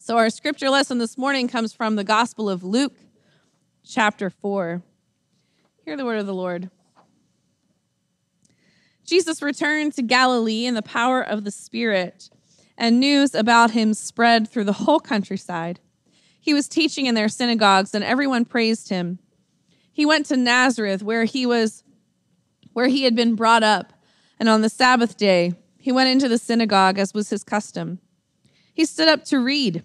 So our scripture lesson this morning comes from the Gospel of Luke, chapter 4. Hear the word of the Lord. Jesus returned to Galilee in the power of the Spirit, and news about him spread through the whole countryside. He was teaching in their synagogues, and everyone praised him. He went to Nazareth, where he had been brought up, and on the Sabbath day, he went into the synagogue, as was his custom. He stood up to read,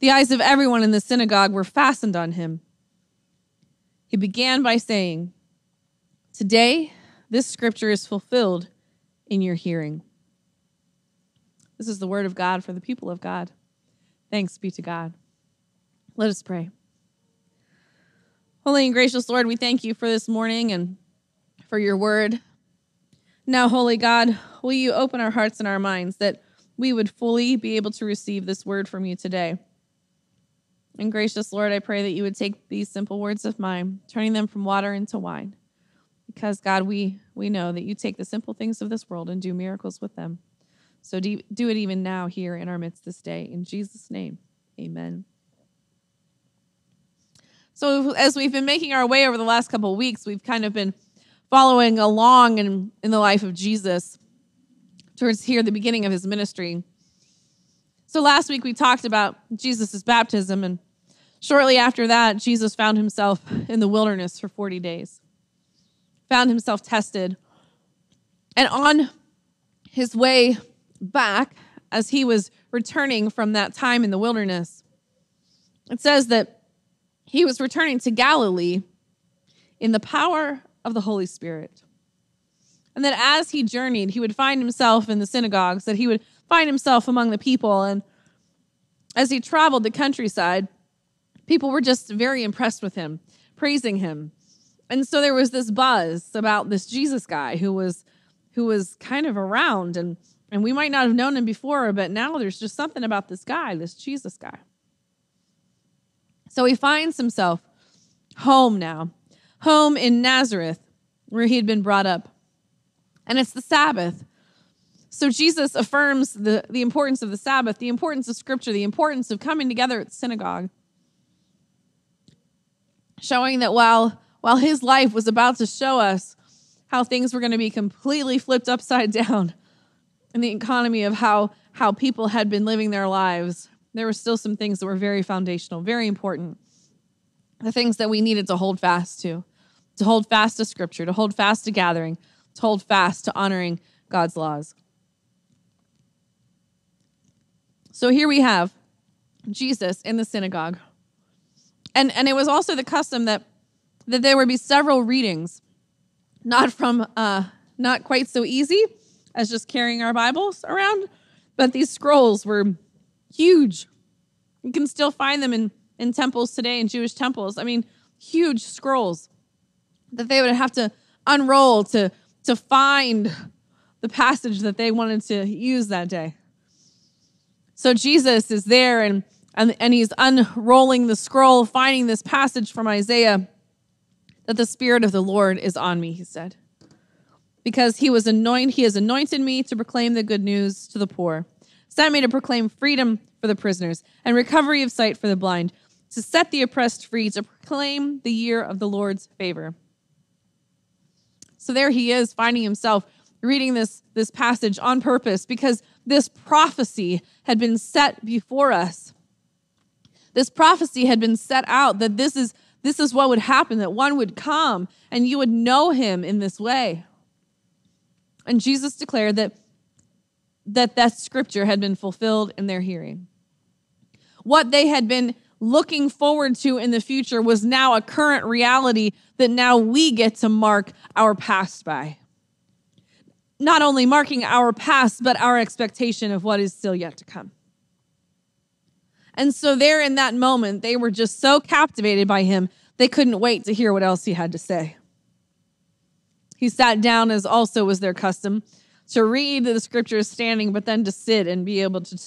The eyes of everyone in the synagogue were fastened on him. He began by saying, "Today, this scripture is fulfilled in your hearing." This is the word of God for the people of God. Thanks be to God. Let us pray. Holy and gracious Lord, we thank you for this morning and for your word. Now, Holy God, will you open our hearts and our minds that we would fully be able to receive this word from you today. And gracious Lord, I pray that you would take these simple words of mine, turning them from water into wine. Because, God, we know that you take the simple things of this world and do miracles with them. So do it even now here in our midst this day. In Jesus' name, amen. So as we've been making our way over the last couple of weeks, we've kind of been following along in the life of Jesus towards here, the beginning of his ministry. So last week we talked about Jesus' baptism, and shortly after that, Jesus found himself in the wilderness for 40 days, found himself tested. And on his way back, as he was returning from that time in the wilderness, it says that he was returning to Galilee in the power of the Holy Spirit. And that as he journeyed, he would find himself in the synagogues, that he would find himself among the people. And as he traveled the countryside, people were just very impressed with him, praising him. And so there was this buzz about this Jesus guy who was kind of around, and we might not have known him before, but now there's just something about this guy, this Jesus guy. So he finds himself home now, home in Nazareth, where he had been brought up. And it's the Sabbath. So Jesus affirms the importance of the Sabbath, the importance of Scripture, the importance of coming together at the synagogue, showing that while his life was about to show us how things were going to be completely flipped upside down in the economy of how people had been living their lives, there were still some things that were very foundational, very important, the things that we needed to hold fast to Scripture, to hold fast to gathering, to hold fast to honoring God's laws. So here we have Jesus in the synagogue. And it was also the custom that there would be several readings, not quite so easy as just carrying our Bibles around, but these scrolls were huge. You can still find them in temples today, in Jewish temples. I mean, huge scrolls that they would have to unroll to find the passage that they wanted to use that day. So Jesus is there, and he's unrolling the scroll, finding this passage from Isaiah, that the Spirit of the Lord is on me, he said, because he has anointed me to proclaim the good news to the poor, sent me to proclaim freedom for the prisoners and recovery of sight for the blind, to set the oppressed free, to proclaim the year of the Lord's favor. So there he is, finding himself reading this passage on purpose, because this prophecy had been set before us. This prophecy had been set out that this is what would happen, that one would come and you would know him in this way. And Jesus declared that scripture had been fulfilled in their hearing. What they had been looking forward to in the future was now a current reality that now we get to mark our past by. Not only marking our past, but our expectation of what is still yet to come. And so there in that moment, they were just so captivated by him, they couldn't wait to hear what else he had to say. He sat down, as also was their custom, to read the scriptures standing, but then to sit and be able to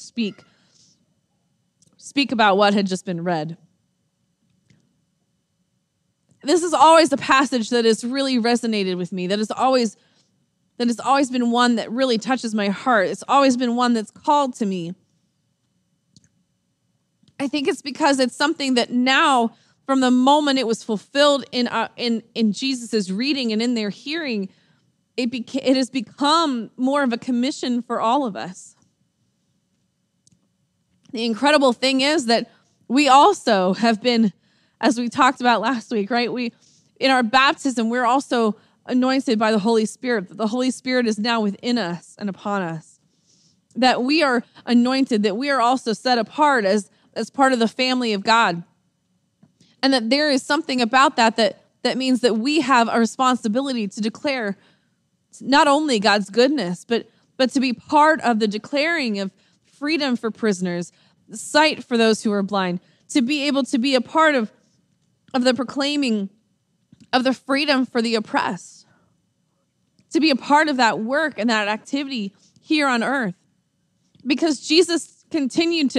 speak about what had just been read. This is always a passage that has really resonated with me, that has always been one that really touches my heart. It's always been one that's called to me. I think it's because it's something that now, from the moment it was fulfilled in Jesus' reading and in their hearing, it has become more of a commission for all of us. The incredible thing is that we also have been, as we talked about last week, right? In our baptism, we're also anointed by the Holy Spirit, that the Holy Spirit is now within us and upon us, that we are anointed, that we are also set apart as part of the family of God, and that there is something about that means that we have a responsibility to declare not only God's goodness, but to be part of the declaring of freedom for prisoners, sight for those who are blind, to be able to be a part of the proclaiming of the freedom for the oppressed, to be a part of that work and that activity here on earth. Because Jesus continued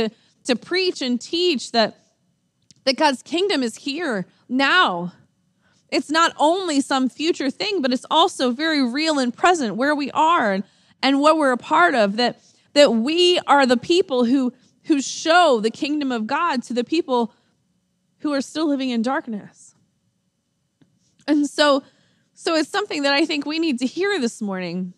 to preach and teach that God's kingdom is here now. It's not only some future thing, but it's also very real and present where we are and what we're a part of, that we are the people who show the kingdom of God to the people who are still living in darkness. And so it's something that I think we need to hear this morning.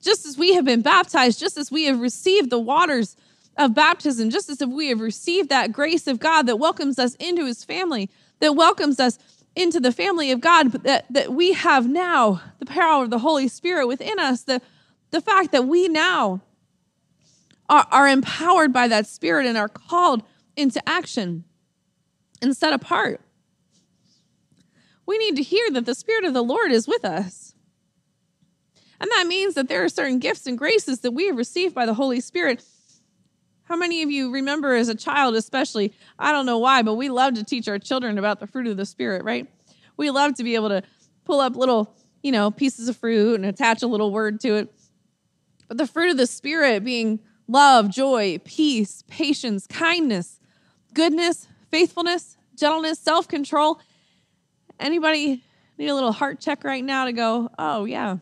Just as we have been baptized, just as we have received the waters of baptism, just as if we have received that grace of God that welcomes us into his family, that welcomes us into the family of God, but that we have now the power of the Holy Spirit within us, the fact that we now are empowered by that Spirit and are called into action and set apart. We need to hear that the Spirit of the Lord is with us. And that means that there are certain gifts and graces that we have received by the Holy Spirit. How many of you remember as a child especially, I don't know why, but we love to teach our children about the fruit of the Spirit, right? We love to be able to pull up little, pieces of fruit and attach a little word to it. But the fruit of the Spirit being love, joy, peace, patience, kindness, goodness, faithfulness, gentleness, self-control. Anybody need a little heart check right now to go, oh yeah,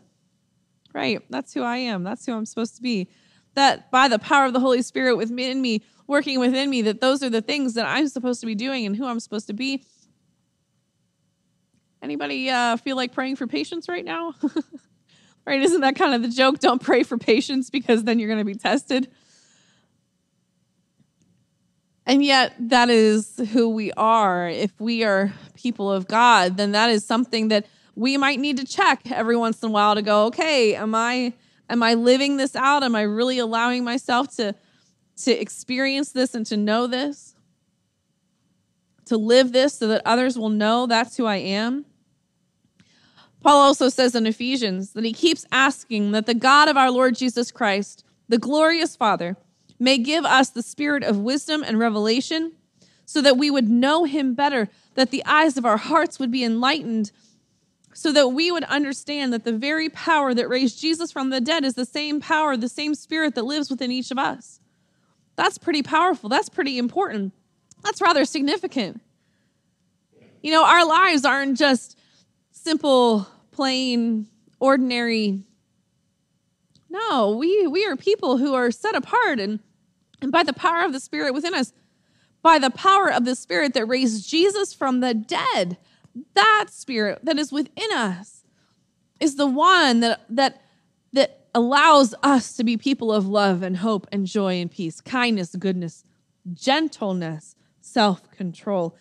right, that's who I am. That's who I'm supposed to be. That by the power of the Holy Spirit within me, working within me, that those are the things that I'm supposed to be doing and who I'm supposed to be. Anybody feel like praying for patience right now? Right? Isn't that kind of the joke? Don't pray for patience because then you're going to be tested. And yet that is who we are. If we are people of God, then that is something that we might need to check every once in a while to go, okay, am I living this out? Am I really allowing myself to experience this and to know this? To live this so that others will know that's who I am? Paul also says in Ephesians that he keeps asking that the God of our Lord Jesus Christ, the glorious Father, may give us the spirit of wisdom and revelation so that we would know him better, that the eyes of our hearts would be enlightened, so that we would understand that the very power that raised Jesus from the dead is the same power, the same Spirit that lives within each of us. That's pretty powerful. That's pretty important. That's rather significant. Our lives aren't just simple, plain, ordinary. No, we are people who are set apart and by the power of the Spirit within us, by the power of the Spirit that raised Jesus from the dead, that Spirit that is within us is the one that allows us to be people of love and hope and joy and peace, kindness, goodness, gentleness, self-control.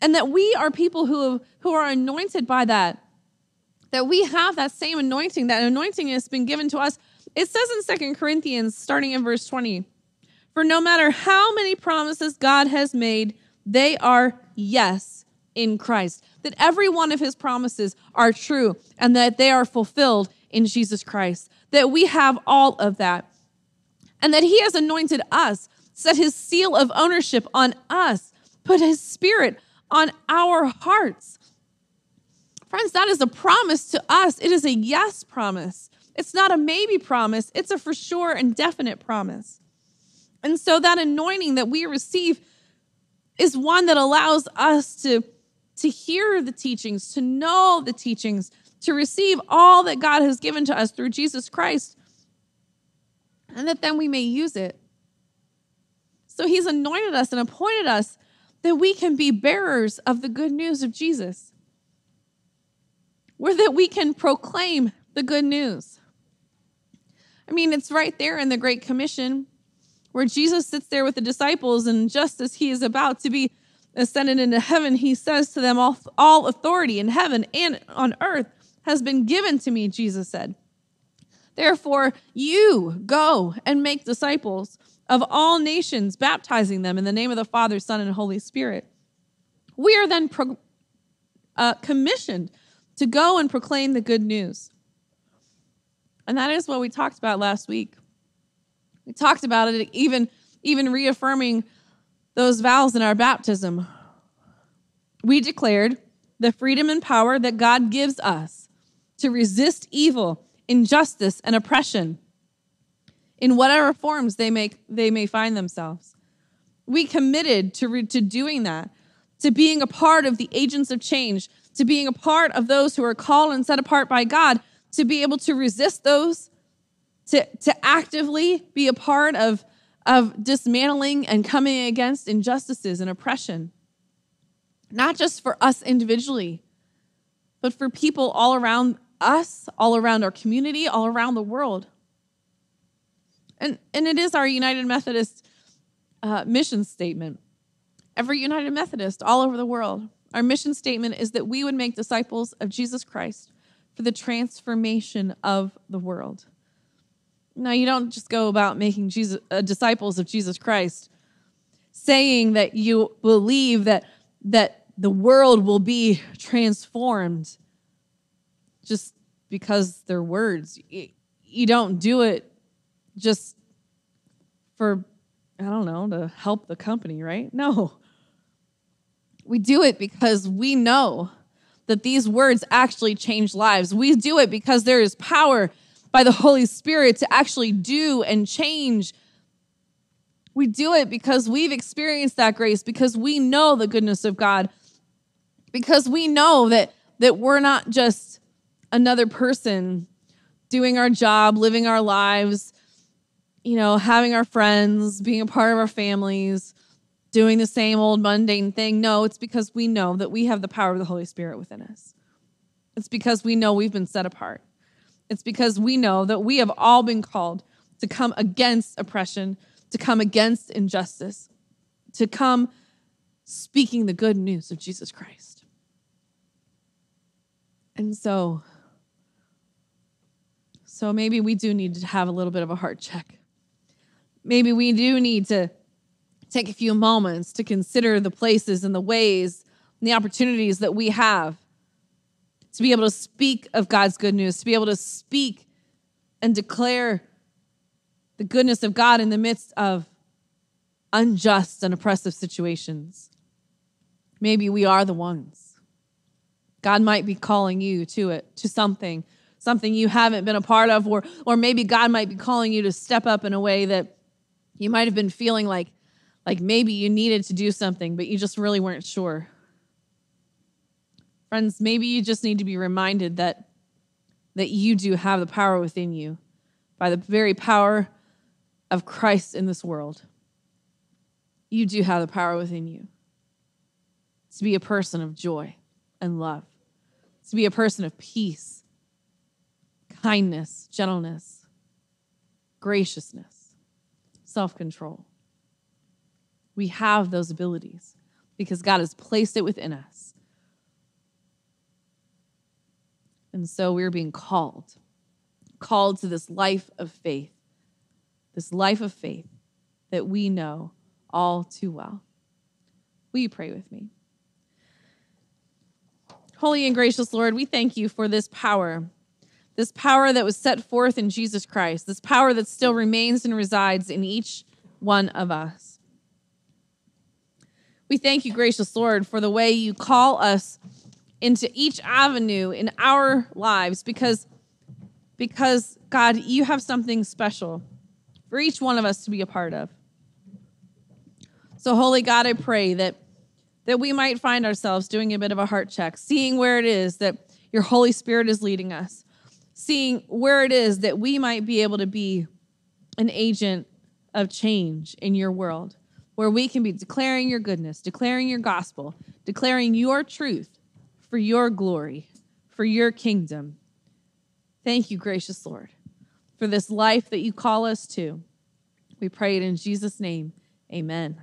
And that we are people who are anointed by that we have that same anointing. That anointing has been given to us. It says in 2 Corinthians, starting in verse 20, "For no matter how many promises God has made, they are yes in Christ." That every one of his promises are true and that they are fulfilled in Jesus Christ, that we have all of that, and that he has anointed us set his seal of ownership on us, put his spirit on our hearts. Friends, that is a promise to us. It is a yes promise. It's not a maybe promise. It's a for sure and definite promise. And so that anointing that we receive is one that allows us to hear the teachings, to know the teachings, to receive all that God has given to us through Jesus Christ, and that then we may use it. So he's anointed us and appointed us that we can be bearers of the good news of Jesus, or that we can proclaim the good news. I mean, it's right there in the Great Commission where Jesus sits there with the disciples, and just as he is about to be ascended into heaven, he says to them, all authority in heaven and on earth has been given to me, Jesus said. Therefore, you go and make disciples of all nations, baptizing them in the name of the Father, Son, and Holy Spirit. We are then commissioned to go and proclaim the good news. And that is what we talked about last week. We talked about it, even reaffirming those vows in our baptism. We declared the freedom and power that God gives us to resist evil, injustice, and oppression in whatever forms they may find themselves. We committed to doing that, to being a part of the agents of change, to being a part of those who are called and set apart by God, to be able to resist those, to actively be a part of dismantling and coming against injustices and oppression. Not just for us individually, but for people all around us, all around our community, all around the world. And it is our United Methodist mission statement. Every United Methodist all over the world, our mission statement is that we would make disciples of Jesus Christ for the transformation of the world. Now, you don't just go about making disciples of Jesus Christ, saying that you believe that the world will be transformed just because they're words. You don't do it just for, I don't know, to help the company, right? No. We do it because we know that these words actually change lives. We do it because there is power by the Holy Spirit to actually do and change. We do it because we've experienced that grace, because we know the goodness of God, because we know that we're not just another person doing our job, living our lives, having our friends, being a part of our families, doing the same old mundane thing. No, it's because we know that we have the power of the Holy Spirit within us. It's because we know we've been set apart. It's because we know that we have all been called to come against oppression, to come against injustice, to come speaking the good news of Jesus Christ. And so maybe we do need to have a little bit of a heart check. Maybe we do need to take a few moments to consider the places and the ways and the opportunities that we have to be able to speak of God's good news, to be able to speak and declare the goodness of God in the midst of unjust and oppressive situations. Maybe we are the ones. God might be calling you to it, to something you haven't been a part of, or maybe God might be calling you to step up in a way that you might have been feeling like maybe you needed to do something, but you just really weren't sure. Friends, maybe you just need to be reminded that you do have the power within you by the very power of Christ in this world. You do have the power within you to be a person of joy and love, to be a person of peace, kindness, gentleness, graciousness, self-control. We have those abilities because God has placed it within us. And so we're being called to this life of faith that we know all too well. Will you pray with me? Holy and gracious Lord, we thank you for this power that was set forth in Jesus Christ, this power that still remains and resides in each one of us. We thank you, gracious Lord, for the way you call us into each avenue in our lives, because God, you have something special for each one of us to be a part of. So, Holy God, I pray that we might find ourselves doing a bit of a heart check, seeing where it is that your Holy Spirit is leading us, seeing where it is that we might be able to be an agent of change in your world, where we can be declaring your goodness, declaring your gospel, declaring your truth for your glory, for your kingdom. Thank you, gracious Lord, for this life that you call us to. We pray it in Jesus' name. Amen.